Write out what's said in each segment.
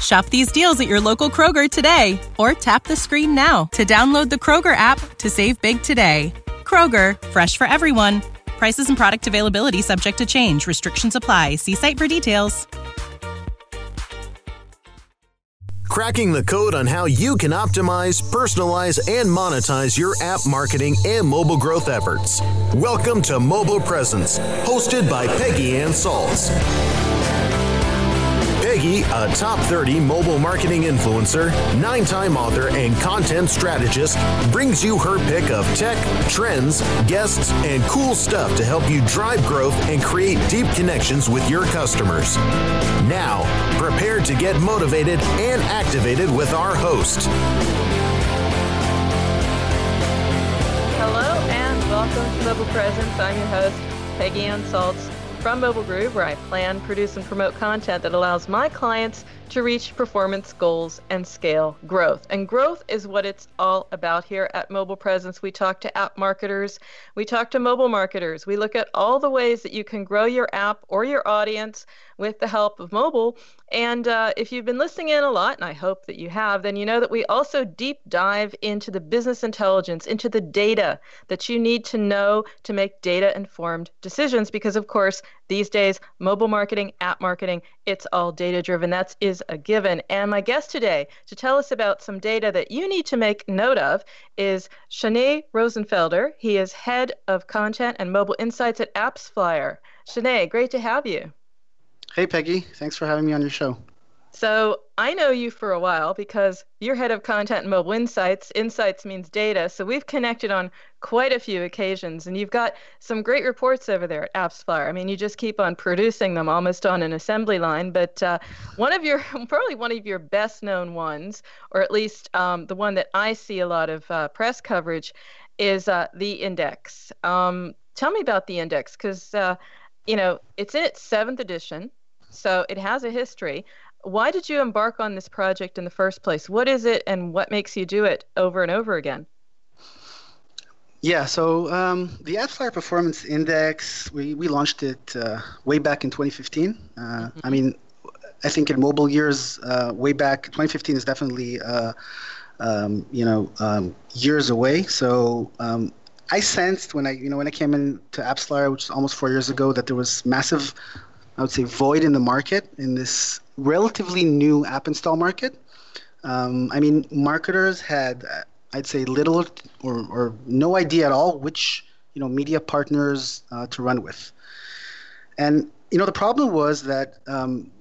Shop these deals at your local Kroger today, or tap the screen now to download the Kroger app to save big today. Kroger, fresh for everyone. Prices and product availability subject to change. Restrictions apply. See site for details. Cracking the code on how you can optimize, personalize, and monetize your app marketing and mobile growth efforts. Welcome to Mobile Presence, hosted by Peggy Ann Salz. Peggy, a top 30 mobile marketing influencer, 9-time author, and content strategist, brings you her pick of tech, trends, guests, and cool stuff to help you drive growth and create deep connections with your customers. Now, prepare to get motivated and activated with our host. Hello and welcome to Mobile Presence. I'm your host, Peggy Ann Salz, from Mobile Groove, where I plan, produce, and promote content that allows my clients to reach performance goals and scale growth. And growth is what it's all about here at Mobile Presence. We talk to app marketers. We talk to mobile marketers. We look at all the ways that you can grow your app or your audience with the help of mobile. And if you've been listening in a lot, and I hope that you have, then you know that we also deep dive into the business intelligence, into the data that you need to know to make data-informed decisions. Because, of course, these days, mobile marketing, app marketing, it's all data-driven. That is a given. And my guest today to tell us about some data that you need to make note of is Shanae Rosenfelder. He is head of content and mobile insights at AppsFlyer. Shanae, great to have you. Hey, Peggy. Thanks for having me on your show. So I know you for a while because you're head of content and mobile insights. Insights means data. So we've connected on quite a few occasions, and you've got some great reports over there at AppsFlyer. I mean, you just keep on producing them almost on an assembly line. But probably one of your best known ones, or at least the one that I see a lot of press coverage, is the index. Tell me about the index, because it's in its 7th edition, so it has a history. Why did you embark on this project in the first place? What is it, and what makes you do it over and over again? Yeah, so the AppsFlyer Performance Index, we launched it way back in 2015. Mm-hmm. I mean, I think in mobile years, way back, 2015 is definitely, years away. So I sensed when I came into AppsFlyer, which is almost 4 years ago, that there was massive, I would say, void in the market in this relatively new app install market. Marketers had, I'd say, little or no idea at all which media partners to run with. And the problem was that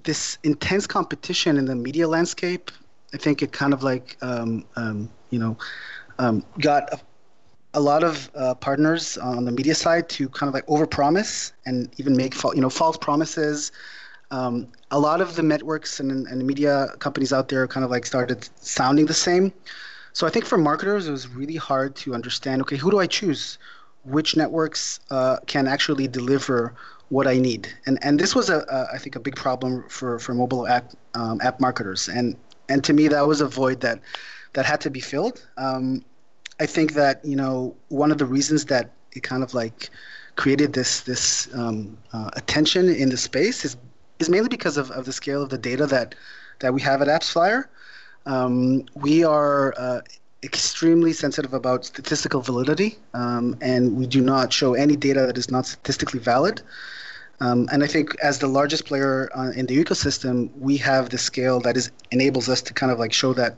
this intense competition in the media landscape, I think it kind of like got a lot of partners on the media side to kind of like overpromise and even make false promises. A lot of the networks and media companies out there kind of like started sounding the same. So I think for marketers, it was really hard to understand, okay, who do I choose? Which networks can actually deliver what I need? And this was, I think, a big problem for mobile app marketers. And to me, that was a void that had to be filled. I think that, one of the reasons that it kind of like created this attention in the space is mainly because of the scale of the data that we have at AppsFlyer. We are extremely sensitive about statistical validity, and we do not show any data that is not statistically valid. And I think as the largest player in the ecosystem, we have the scale that is enables us to kind of like show that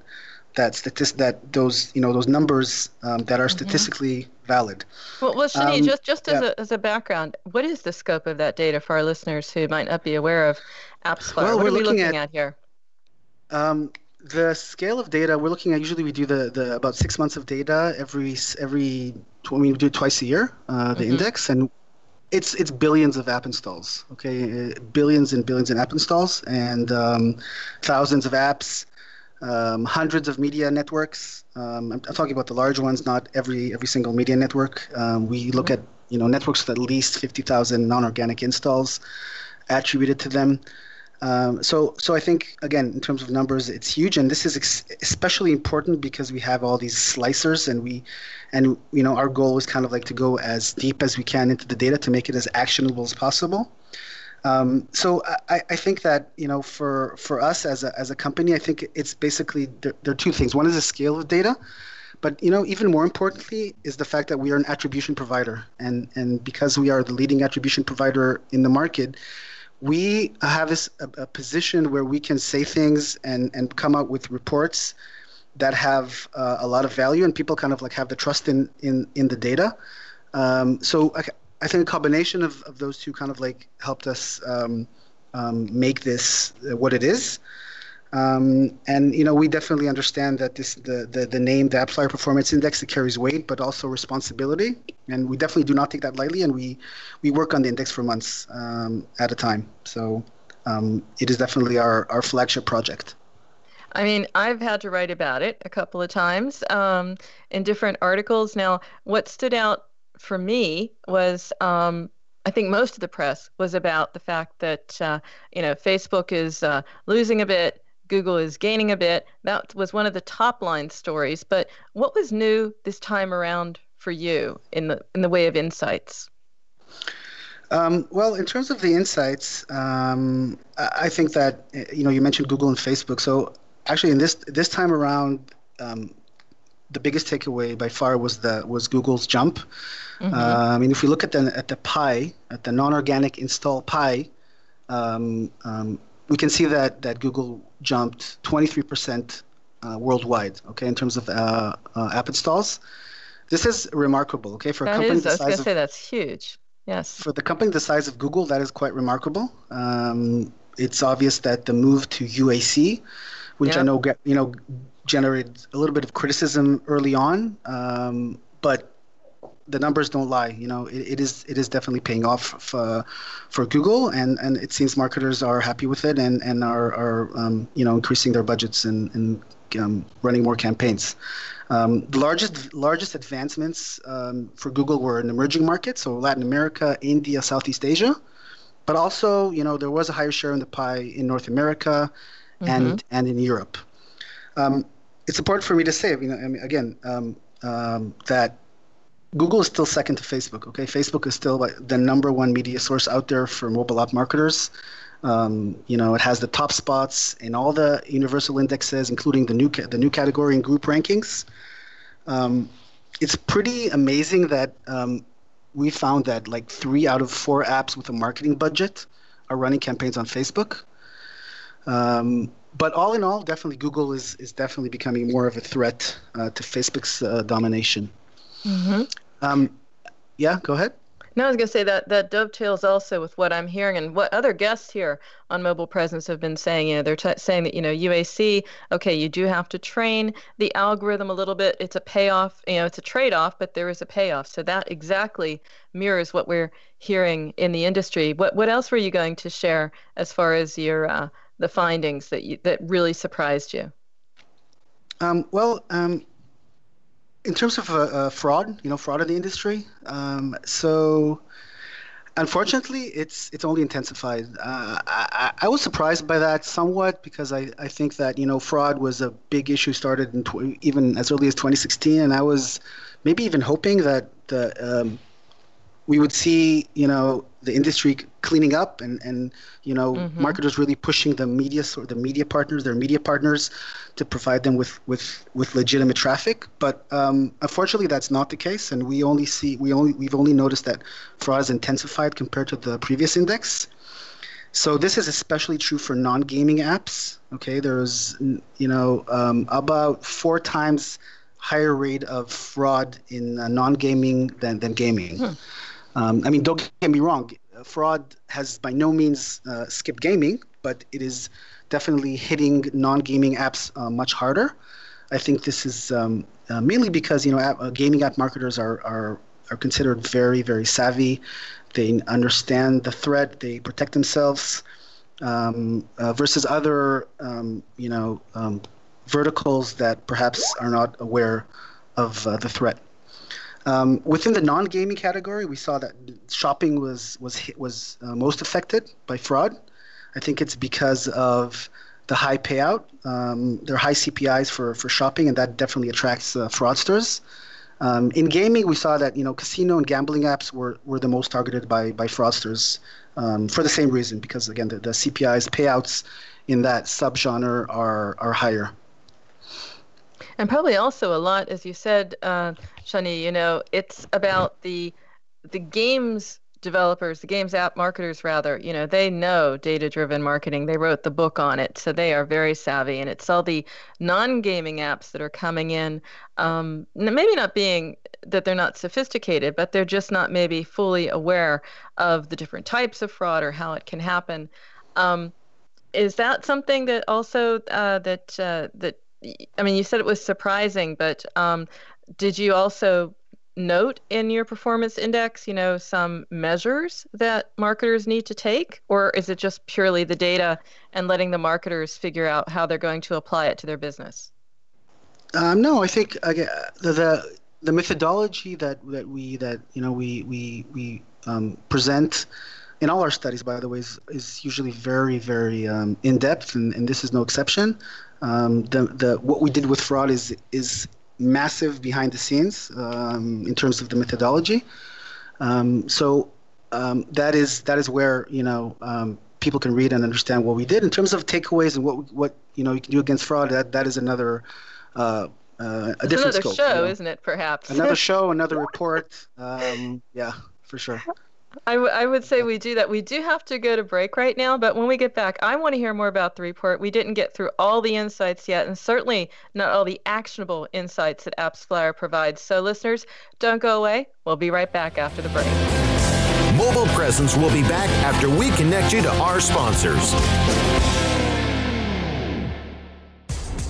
those numbers that are statistically valid. Well, Shanae, just as a background, what is the scope of that data for our listeners who might not be aware of AppsFlyer? Well, what are we looking at here? The scale of data we're looking at, usually we do the about 6 months of data we do it twice a year, the index, and it's billions of app installs, okay? Billions of app installs, and thousands of apps. Hundreds of media networks. I'm talking about the large ones, not every single media network. We look at networks with at least 50,000 non-organic installs attributed to them. So I think, again, in terms of numbers, it's huge, and this is especially important because we have all these slicers, and we our goal is kind of like to go as deep as we can into the data to make it as actionable as possible. So I think that, for us as a company, I think it's basically there are two things. One is the scale of data, but, even more importantly is the fact that we are an attribution provider. And because we are the leading attribution provider in the market, we have a position where we can say things and come out with reports that have a lot of value, and people kind of like have the trust in the data. So I think a combination of those two kind of like helped us make this what it is, and we definitely understand that this the name, the AppsFlyer Performance Index, it carries weight but also responsibility, and we definitely do not take that lightly, and we work on the index for months at a time. So it is definitely our flagship project. I mean, I've had to write about it a couple of times in different articles. Now, what stood out for me was I think most of the press was about the fact that Facebook is losing a bit, Google is gaining a bit. That was one of the top line stories. But what was new this time around for you in the way of insights? Well, in terms of the insights, I think that you mentioned Google and Facebook. So actually, in this time around, the biggest takeaway by far was Google's jump. I mean, if we look at the pie, at the non-organic install pie, we can see that Google jumped 23% worldwide. Okay, in terms of app installs, this is remarkable. Okay, for a company the size of, I was going to say, that's huge. Yes, for the company the size of Google, that is quite remarkable. It's obvious that the move to UAC, which I know generated a little bit of criticism early on, but the numbers don't lie. It is definitely paying off for Google, and it seems marketers are happy with it and are increasing their budgets and running more campaigns. The largest advancements for Google were in emerging markets, so Latin America, India, Southeast Asia, but also there was a higher share in the pie in North America, and in Europe. It's important for me to say, that Google is still second to Facebook. Okay, Facebook is still the number one media source out there for mobile app marketers. It has the top spots in all the universal indexes, including the new category and group rankings. It's pretty amazing that we found that like 3 out of 4 apps with a marketing budget are running campaigns on Facebook. But all in all, definitely Google is definitely becoming more of a threat to Facebook's domination. Yeah, go ahead. No, I was going to say that dovetails also with what I'm hearing and what other guests here on Mobile Presence have been saying. They're saying that, UAC, okay, you do have to train the algorithm a little bit. It's a payoff, it's a trade-off, but there is a payoff. So that exactly mirrors what we're hearing in the industry. What else were you going to share as far as your the findings that really surprised you? In terms of fraud, fraud in the industry. So unfortunately, it's only intensified. I was surprised by that somewhat because I think that, fraud was a big issue started even as early as 2016. And I was maybe even hoping that we would see, you know, the industry cleaning up and you know, marketers really pushing their media partners to provide them with legitimate traffic. But unfortunately, that's not the case, and we've only noticed that fraud has intensified compared to the previous index. So this is especially true for non-gaming apps. Okay, there's, you know, about 4 times higher rate of fraud in non-gaming than gaming. I mean, don't get me wrong, fraud has by no means skipped gaming, but it is definitely hitting non-gaming apps much harder. I think this is mainly because, you know, gaming app marketers are considered very, very savvy. They understand the threat. They protect themselves versus other, you know, verticals that perhaps are not aware of the threat. Within the non-gaming category, we saw that shopping was most affected by fraud. I think it's because of the high payout. There are high CPIs for shopping, and that definitely attracts fraudsters. In gaming, we saw that, you know, casino and gambling apps were the most targeted by fraudsters for the same reason, because again, the CPIs, payouts in that subgenre are higher. And probably also a lot, as you said, Shani, you know, it's about the games developers, the games app marketers rather, you know, they know data-driven marketing. They wrote the book on it, so they are very savvy. And it's all the non-gaming apps that are coming in, maybe not being that they're not sophisticated, but they're just not maybe fully aware of the different types of fraud or how it can happen. Is that something that also that I mean, you said it was surprising, but did you also note in your performance index, you know, some measures that marketers need to take? Or is it just purely the data and letting the marketers figure out how they're going to apply it to their business? No, I think the methodology that we present in all our studies, by the way, is usually very, very in-depth, and this is no exception. What we did with fraud is massive behind the scenes in terms of the methodology. That is where, you know, people can read and understand what we did in terms of takeaways and what you know you can do against fraud. That is another a different scope. Another show, you know? Isn't it? Perhaps another show, another report. Yeah, for sure. I would say we do that. We do have to go to break right now, but when we get back, I want to hear more about the report. We didn't get through all the insights yet, and certainly not all the actionable insights that AppsFlyer provides. So listeners, don't go away. We'll be right back after the break. Mobile Presence will be back after we connect you to our sponsors.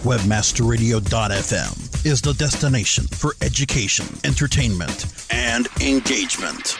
WebmasterRadio.fm is the destination for education, entertainment, and engagement.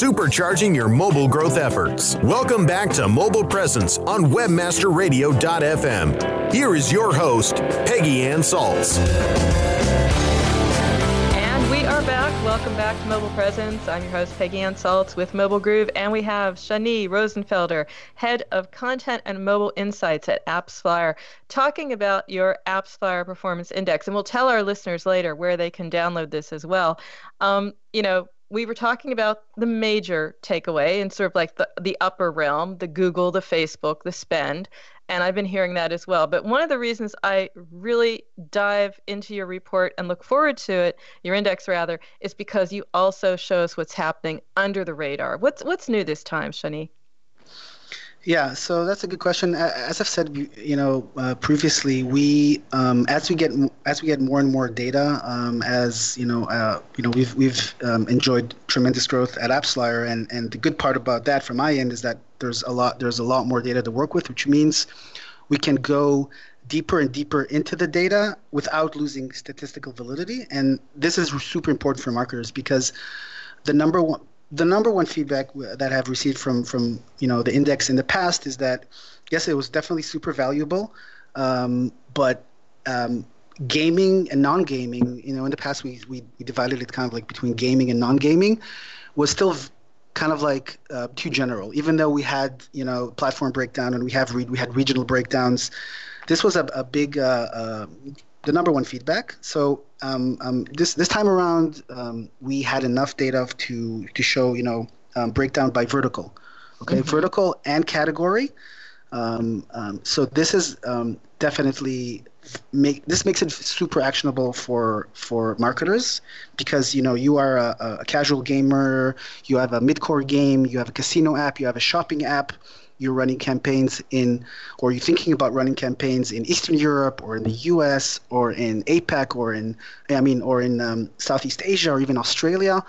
supercharging your mobile growth efforts. Welcome back to Mobile Presence on WebmasterRadio.fm. Here is your host, Peggy Ann Salz. And we are back. Welcome back to Mobile Presence. I'm your host, Peggy Ann Salz with Mobile Groove, and we have Shanae Rosenfelder, Head of Content and Mobile Insights at AppsFlyer, talking about your AppsFlyer Performance Index. And we'll tell our listeners later where they can download this as well. We were talking about the major takeaway in sort of like the upper realm, the Google, the Facebook, the spend, and I've been hearing that as well. But one of the reasons I really dive into your report and look forward to it, your index rather, is because you also show us what's happening under the radar. What's new this time, Shanae? Yeah, so that's a good question. As I've said, previously, we get more and more data, we've enjoyed tremendous growth at AppsFlyer, and the good part about that, from my end, is that there's a lot more data to work with, which means we can go deeper and deeper into the data without losing statistical validity, and this is super important for marketers because the number one feedback that I've received from the index in the past is that, yes, it was definitely super valuable, but gaming and non-gaming, in the past we divided it kind of like between gaming and non-gaming, was still kind of like too general. Even though we had, platform breakdown and we had regional breakdowns, this was a big the number one feedback. So this time around, we had enough data to show breakdown by vertical, okay, mm-hmm. vertical and category. So this is definitely makes it super actionable for marketers because you are a casual gamer, you have a mid-core game, you have a casino app, you have a shopping app. You're running campaigns you're thinking about running campaigns in Eastern Europe or in the U.S. or in APAC or in Southeast Asia or even Australia.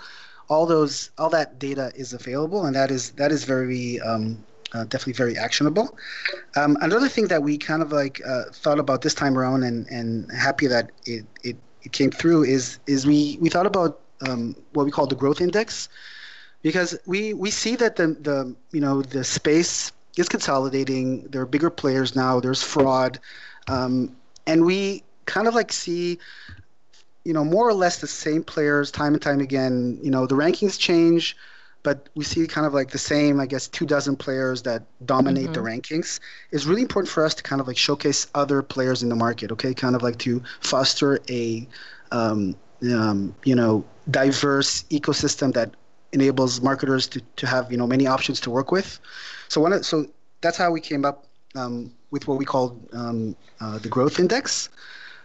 All that data is available, and that is very definitely very actionable. Another thing that we kind of like thought about this time around, and happy that it came through, is we thought about what we call the growth index. Because we see that the space is consolidating. There are bigger players now. There's fraud, and we kind of like see, more or less the same players time and time again. The rankings change, but we see kind of like the same, I guess, 24 players that dominate mm-hmm. the rankings. It's really important for us to kind of like showcase other players in the market. Okay, kind of like to foster a diverse ecosystem that enables marketers to have many options to work with. So that's how we came up with what we called the growth index.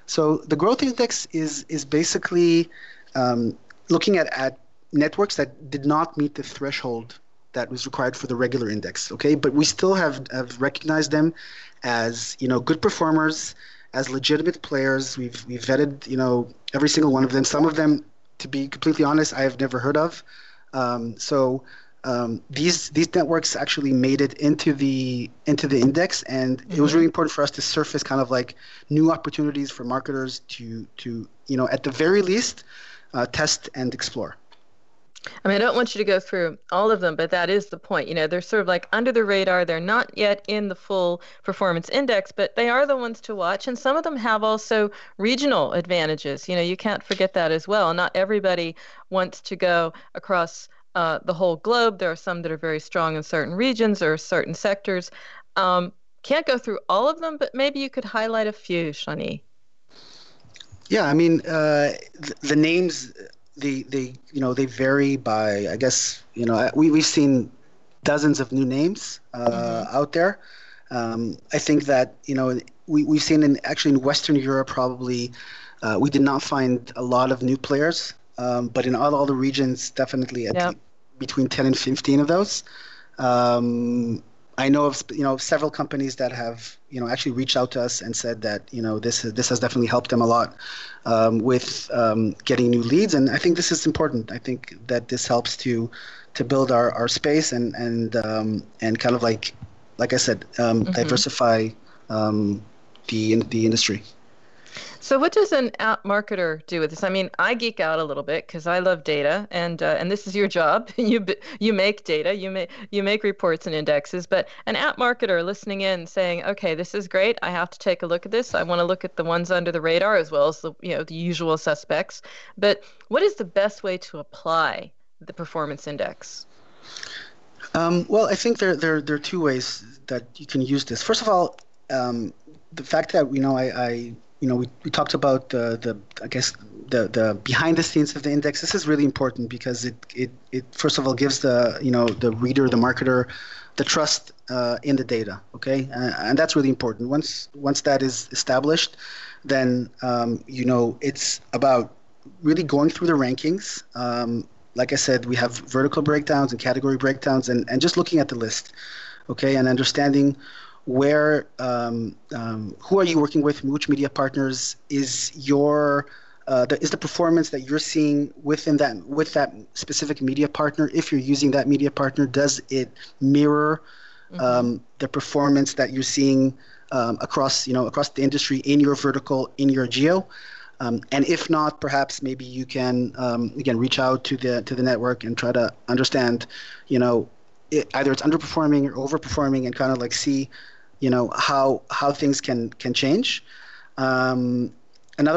So the growth index is basically looking at networks that did not meet the threshold that was required for the regular index. Okay, but we still have recognized them as good performers, as legitimate players. We've vetted every single one of them. Some of them, to be completely honest, I have never heard of. These networks actually made it into the index, and mm-hmm. it was really important for us to surface kind of like new opportunities for marketers to at the very least test and explore. I mean, I don't want you to go through all of them, but that is the point. They're sort of like under the radar. They're not yet in the full performance index, but they are the ones to watch. And some of them have also regional advantages. You can't forget that as well. Not everybody wants to go across the whole globe. There are some that are very strong in certain regions or certain sectors. Can't go through all of them, but maybe you could highlight a few, Shanae. Yeah, I mean, the names... They vary by, I guess, we've seen dozens of new names mm-hmm. out there. I think that we've seen in Western Europe probably we did not find a lot of new players, but in all the regions definitely between 10 and 15 of those. I know of several companies that have actually reached out to us and said that this has definitely helped them a lot with getting new leads, and I think this is important. I think that this helps to build our space and kind of like I said mm-hmm. diversify the industry. So what does an app marketer do with this? I mean, I geek out a little bit because I love data, and this is your job. You make data, you make reports and indexes. But an app marketer listening in, saying, okay, this is great. I have to take a look at this. I want to look at the ones under the radar as well as the usual suspects. But what is the best way to apply the performance index? Well, I think there are two ways that you can use this. First of all, the fact that we talked about the behind the scenes of the index. This is really important because it first of all gives the reader, the marketer, the trust in the data. Okay, and that's really important. Once that is established, then it's about really going through the rankings. Like I said, we have vertical breakdowns and category breakdowns, and just looking at the list, okay, and understanding where, who are you working with, which media partners is the performance that you're seeing within that with that specific media partner. If you're using that media partner, does it mirror the performance that you're seeing across the industry in your vertical, in your geo? And if not, perhaps maybe you can again reach out to the network and try to understand, either it's underperforming or overperforming, and kind of like see, how things can change. Another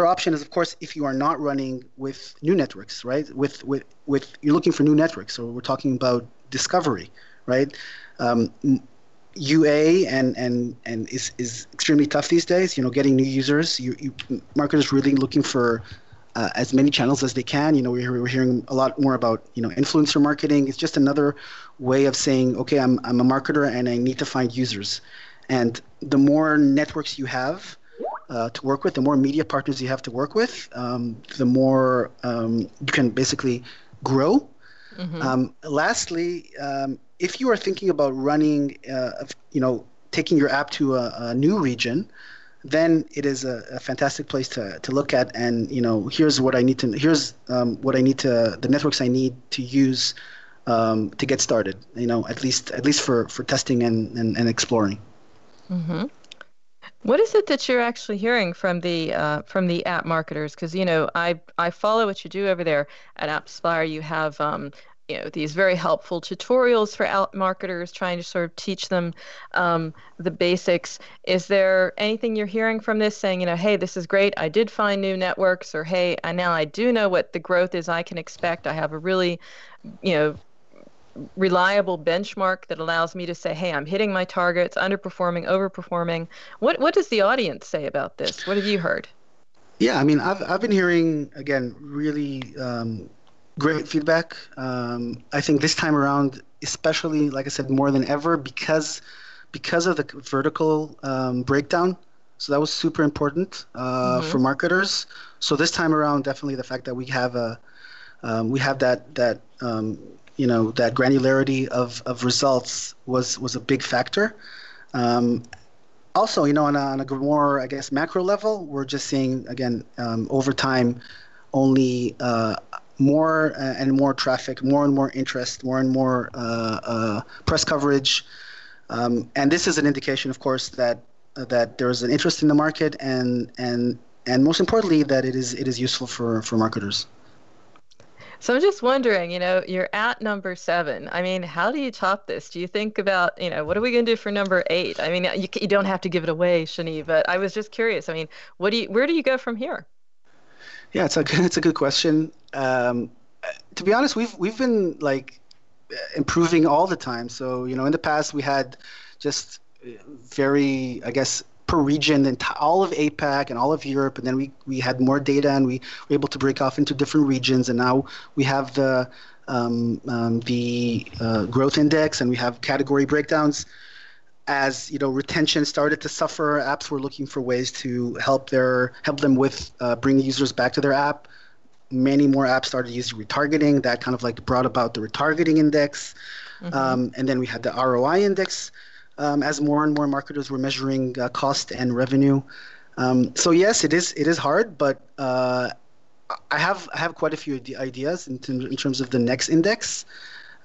option is, of course, if you are not running with new networks, right? With you're looking for new networks, so we're talking about discovery, right? UA and is extremely tough these days. Getting new users. You marketers really looking for as many channels as they can. We're hearing a lot more about influencer marketing. It's just another way of saying, okay, I'm a marketer and I need to find users. And the more networks you have to work with, the more media partners you have to work with, the more you can basically grow. Mm-hmm. Lastly. If you are thinking about running, taking your app to a new region, then it is a fantastic place to look at. And the networks I need to use to get started. At least for testing and exploring. Mm-hmm. What is it that you're actually hearing from the app marketers? Because I follow what you do over there at AppsFlyer. You have these very helpful tutorials for out marketers, trying to sort of teach them the basics. Is there anything you're hearing from this saying, hey, this is great, I did find new networks, or hey, I do know what the growth is I can expect. I have a really, reliable benchmark that allows me to say, hey, I'm hitting my targets, underperforming, overperforming. What does the audience say about this? What have you heard? Yeah, I mean, I've been hearing, again, really great feedback. I think this time around, especially, like I said, more than ever because of the vertical breakdown. So that was super important for marketers. So this time around, definitely the fact that we have that granularity of results was a big factor. Also, on a more, I guess, macro level, we're just seeing again over time only. More and more traffic, more and more interest, more and more press coverage, and this is an indication, of course, that there is an interest in the market, and most importantly, that it is useful for marketers. So I'm just wondering, you're at number 7. I mean, how do you top this? Do you think about, what are we going to do for number 8? I mean, you don't have to give it away, Shanae, but I was just curious. I mean, where do you go from here? Yeah, it's a good question. To be honest, we've been like improving all the time. So in the past we had just very, I guess, per region and all of APAC and all of Europe, and then we had more data and we were able to break off into different regions. And now we have the growth index and we have category breakdowns. As retention started to suffer, apps were looking for ways to help them with bringing users back to their app. Many more apps started using retargeting. That kind of like brought about the retargeting index, and then we had the ROI index as more and more marketers were measuring cost and revenue. So yes, it is hard, but I have quite a few ideas in terms of the next index,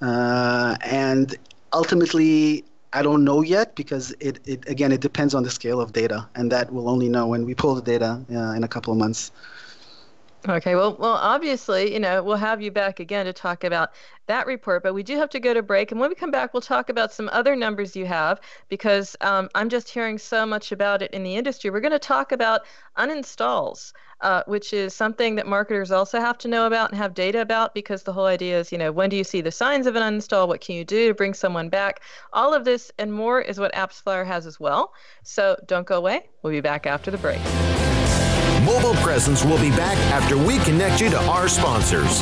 and ultimately I don't know yet because it again, it depends on the scale of data, and that we'll only know when we pull the data in a couple of months. Okay, well, obviously, we'll have you back again to talk about that report, but we do have to go to break. And when we come back, we'll talk about some other numbers you have, because I'm just hearing so much about it in the industry. We're going to talk about uninstalls, which is something that marketers also have to know about and have data about, because the whole idea is, when do you see the signs of an uninstall? What can you do to bring someone back? All of this and more is what AppsFlyer has as well. So don't go away. We'll be back after the break. Mobile Presence will be back after we connect you to our sponsors.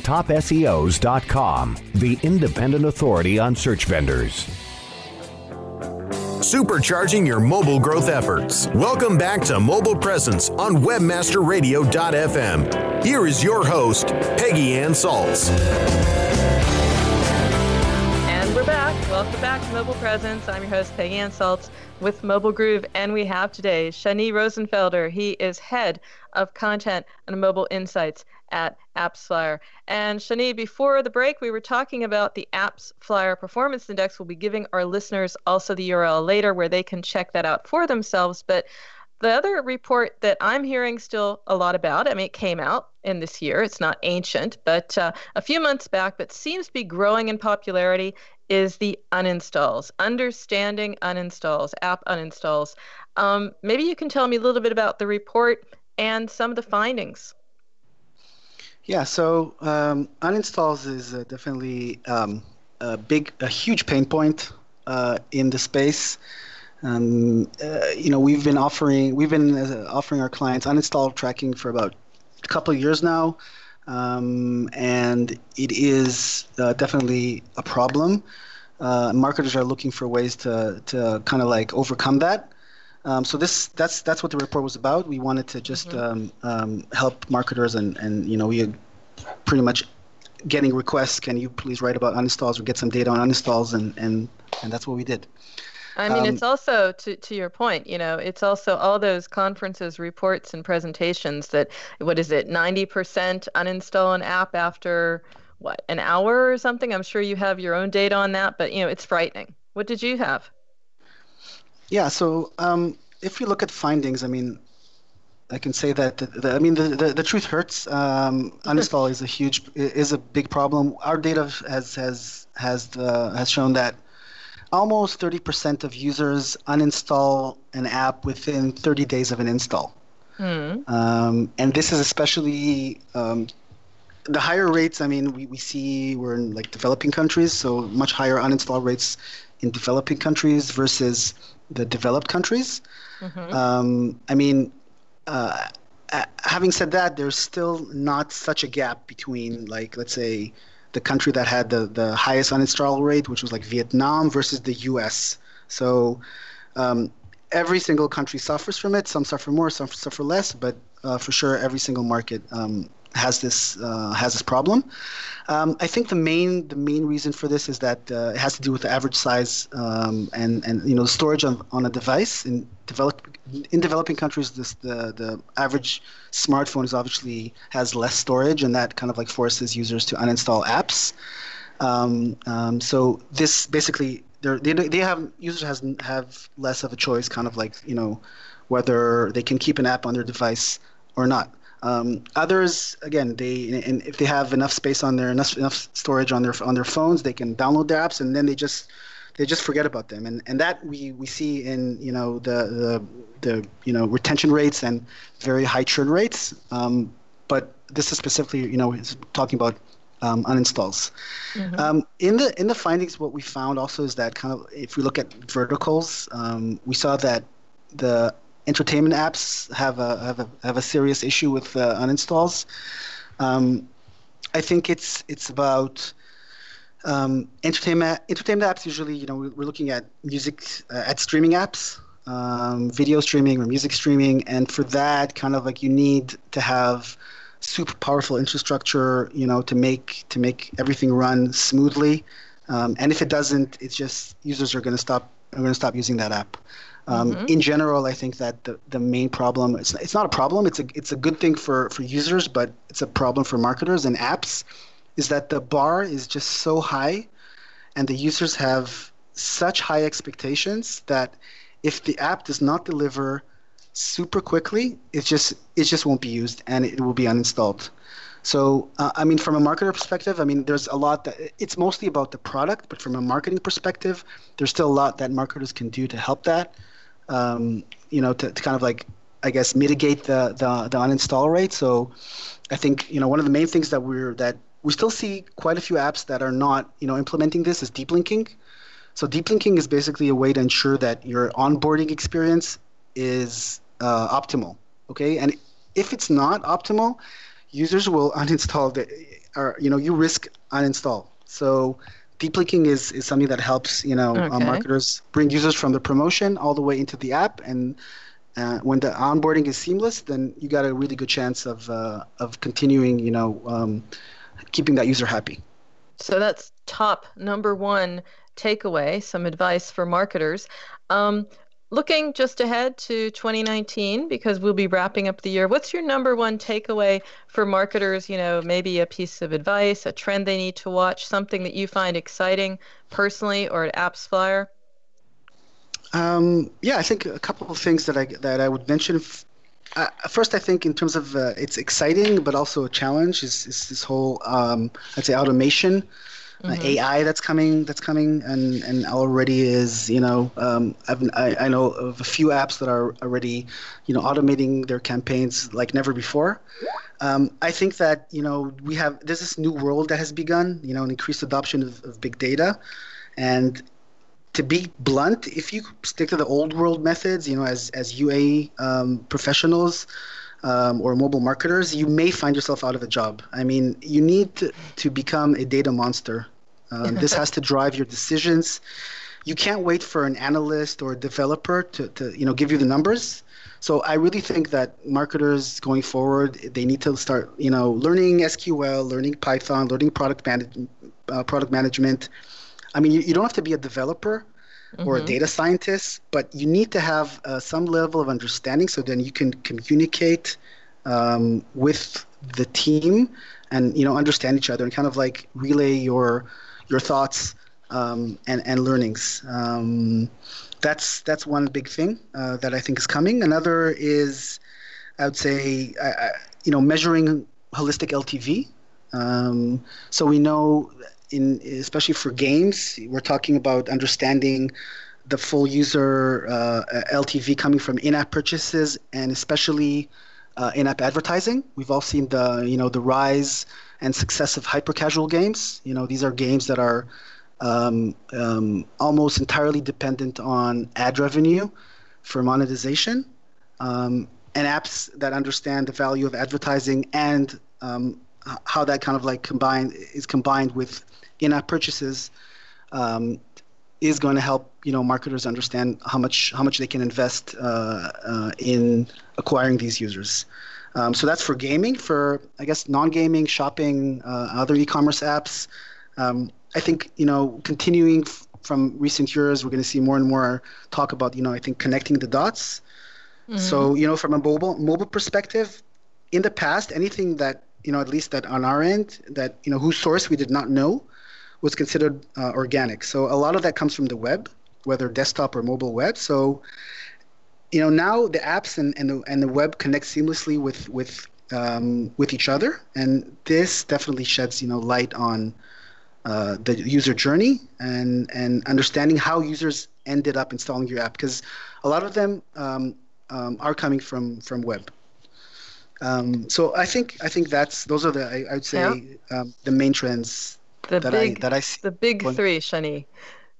TopSEOs.com, the independent authority on search vendors. Supercharging your mobile growth efforts. Welcome back to Mobile Presence on WebmasterRadio.fm. Here is your host, Peggy Ann Salz. And we're back. Welcome back to Mobile Presence. I'm your host, Peggy Ann Salz, with Mobile Groove, and we have today Shanae Rosenfelder. He is head of content and mobile insights at AppsFlyer. And Shanae, before the break, we were talking about the AppsFlyer Performance Index. We'll be giving our listeners also the URL later where they can check that out for themselves. But the other report that I'm hearing still a lot about, it came out in this year. It's not ancient, but a few months back, but seems to be growing in popularity, is the uninstalls, understanding uninstalls, app uninstalls. Maybe you can tell me a little bit about the report and some of the findings. Yeah, so uninstalls is definitely a huge pain point in the space. We've been offering our clients uninstall tracking for about a couple of years now, and it is definitely a problem. Marketers are looking for ways to kind of like overcome that. So that's what the report was about. We wanted to just help marketers, and we are pretty much getting requests. Can you please write about uninstalls or get some data on uninstalls? And that's what we did. It's also, to your point, it's also all those conferences, reports, and presentations that, 90% uninstall an app after, an hour or something? I'm sure you have your own data on that, but, it's frightening. What did you have? Yeah, so if you look at findings, I can say that the truth hurts. Uninstall is a big problem. Our data has shown that almost 30% of users uninstall an app within 30 days of an install. And this is especially the higher rates. I mean, we see we're in like developing countries, so much higher uninstall rates in developing countries versus the developed countries. I mean, having said that, there's still not such a gap between, like, let's say, the country that had the highest uninstall rate, which was like Vietnam, versus the U.S. So every single country suffers from it. Some suffer more, some suffer less, but for sure every single market has this problem. I think the main reason for this is that it has to do with the average size and you know, storage on a device. In developing countries, the average smartphone is obviously has less storage, and that kind of like forces users to uninstall apps. So this basically, users have less of a choice, kind of like, you know, whether they can keep an app on their device or not. Others, again, if they have enough space on their enough storage on their phones, they can download their apps, and then they just forget about them, and that we see in, you know, the you know, retention rates and very high churn rates. But this is specifically, you know, talking about uninstalls. In the findings, what we found also is that, kind of, if we look at verticals, we saw that the entertainment apps have a serious issue with uninstalls. I think it's about entertainment apps. Usually, you know, we're looking at music at streaming apps, video streaming or music streaming, and for that, kind of like, you need to have super powerful infrastructure, you know, to make everything run smoothly. And if it doesn't, it's just users are going to stop using that app. In general, I think that the main problem, it's not a problem, it's a good thing for users, but it's a problem for marketers and apps, is that the bar is just so high and the users have such high expectations that if the app does not deliver super quickly, it just won't be used and it will be uninstalled. So, I mean, from a marketer perspective, I mean, there's a lot that it's mostly about the product, but from a marketing perspective, there's still a lot that marketers can do to help that, you know, to kind of like, I guess, mitigate the uninstall rate. So I think, you know, one of the main things that we still see quite a few apps that are not, you know, implementing this is deep linking. So deep linking is basically a way to ensure that your onboarding experience is optimal, okay? And if it's not optimal, users will uninstall you risk uninstall. So deep linking is something that helps, you know, marketers bring users from the promotion all the way into the app, and when the onboarding is seamless, then you got a really good chance of continuing, you know, keeping that user happy. So that's top number one takeaway, some advice for marketers. Looking just ahead to 2019, because we'll be wrapping up the year, what's your number one takeaway for marketers? You know, maybe a piece of advice, a trend they need to watch, something that you find exciting personally or at AppsFlyer? Yeah, I think a couple of things that I would mention. First, I think in terms of it's exciting, but also a challenge is this whole, I'd say, automation. AI that's coming, and already is, you know, I know of a few apps that are already, you know, automating their campaigns like never before. I think that, you know, there's this new world that has begun, you know, an increased adoption of big data. And to be blunt, if you stick to the old world methods, you know, as UA professionals, or mobile marketers, you may find yourself out of a job. I mean, you need to become a data monster. This has to drive your decisions. You can't wait for an analyst or a developer to you know, give you the numbers. So I really think that marketers going forward, they need to start, you know, learning SQL, learning Python, learning product management. I mean, you don't have to be a developer or a data scientist, but you need to have some level of understanding, so then you can communicate with the team and, you know, understand each other and kind of like relay your thoughts and learnings. That's one big thing that I think is coming. Another is, I would say, you know, measuring holistic LTV. So we know especially for games, we're talking about understanding the full user LTV coming from in-app purchases and especially in-app advertising. We've all seen the rise and success of hyper-casual games. You know, these are games that are almost entirely dependent on ad revenue for monetization, and apps that understand the value of advertising and how that kind of like combined with in-app purchases is going to help marketers understand how much they can invest in acquiring these users. So that's for gaming. For I guess non-gaming, shopping, other e-commerce apps. I think continuing from recent years, we're going to see more and more talk about I think connecting the dots. Mm-hmm. So from a mobile perspective, in the past, anything that at least that on our end that whose source we did not know was considered organic. So a lot of that comes from the web, whether desktop or mobile web. So now the apps and the web connect seamlessly with each other, and this definitely sheds light on the user journey and understanding how users ended up installing your app, because a lot of them are coming from web. So I think those are the I would say the main trends that I see. The big three, Shanae.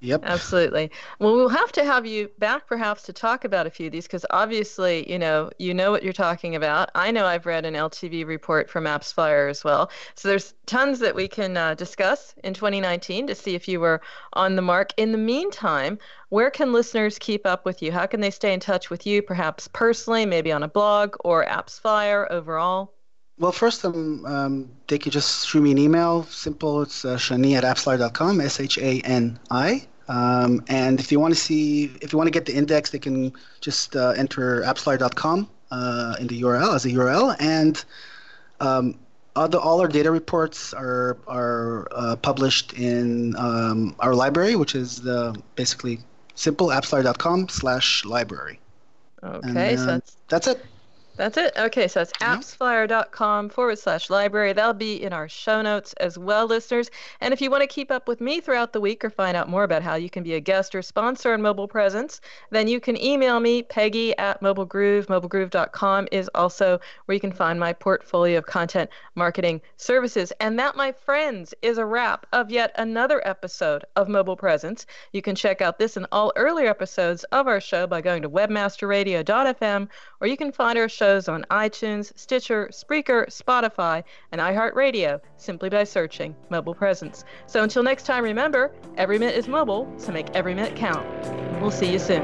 Yep. Absolutely. Well, we'll have to have you back perhaps to talk about a few of these, because obviously, you know what you're talking about. I know I've read an LTV report from AppsFlyer as well. So there's tons that we can discuss in 2019 to see if you were on the mark. In the meantime, where can listeners keep up with you? How can they stay in touch with you, perhaps personally, maybe on a blog or AppsFlyer overall? Well, first, they could just shoot me an email. Simple. It's shanae@appsflyer.com, SHANI. And if you want to get the index, they can just enter appsflyer.com in the URL as a URL. And all our data reports are published in our library, which is basically simple appsflyer.com/library. Okay, and, so that's it. That's it. Okay, so it's appsflyer.com/library. That'll be in our show notes as well, listeners. And if you want to keep up with me throughout the week or find out more about how you can be a guest or sponsor on Mobile Presence, then you can email me, Peggy@MobileGroove. MobileGroove.com is also where you can find my portfolio of content marketing services. And that, my friends, is a wrap of yet another episode of Mobile Presence. You can check out this and all earlier episodes of our show by going to WebmasterRadio.fm, or you can find our shows on iTunes, Stitcher, Spreaker, Spotify, and iHeartRadio simply by searching Mobile Presence. So until next time, remember, every minute is mobile, so make every minute count. We'll see you soon.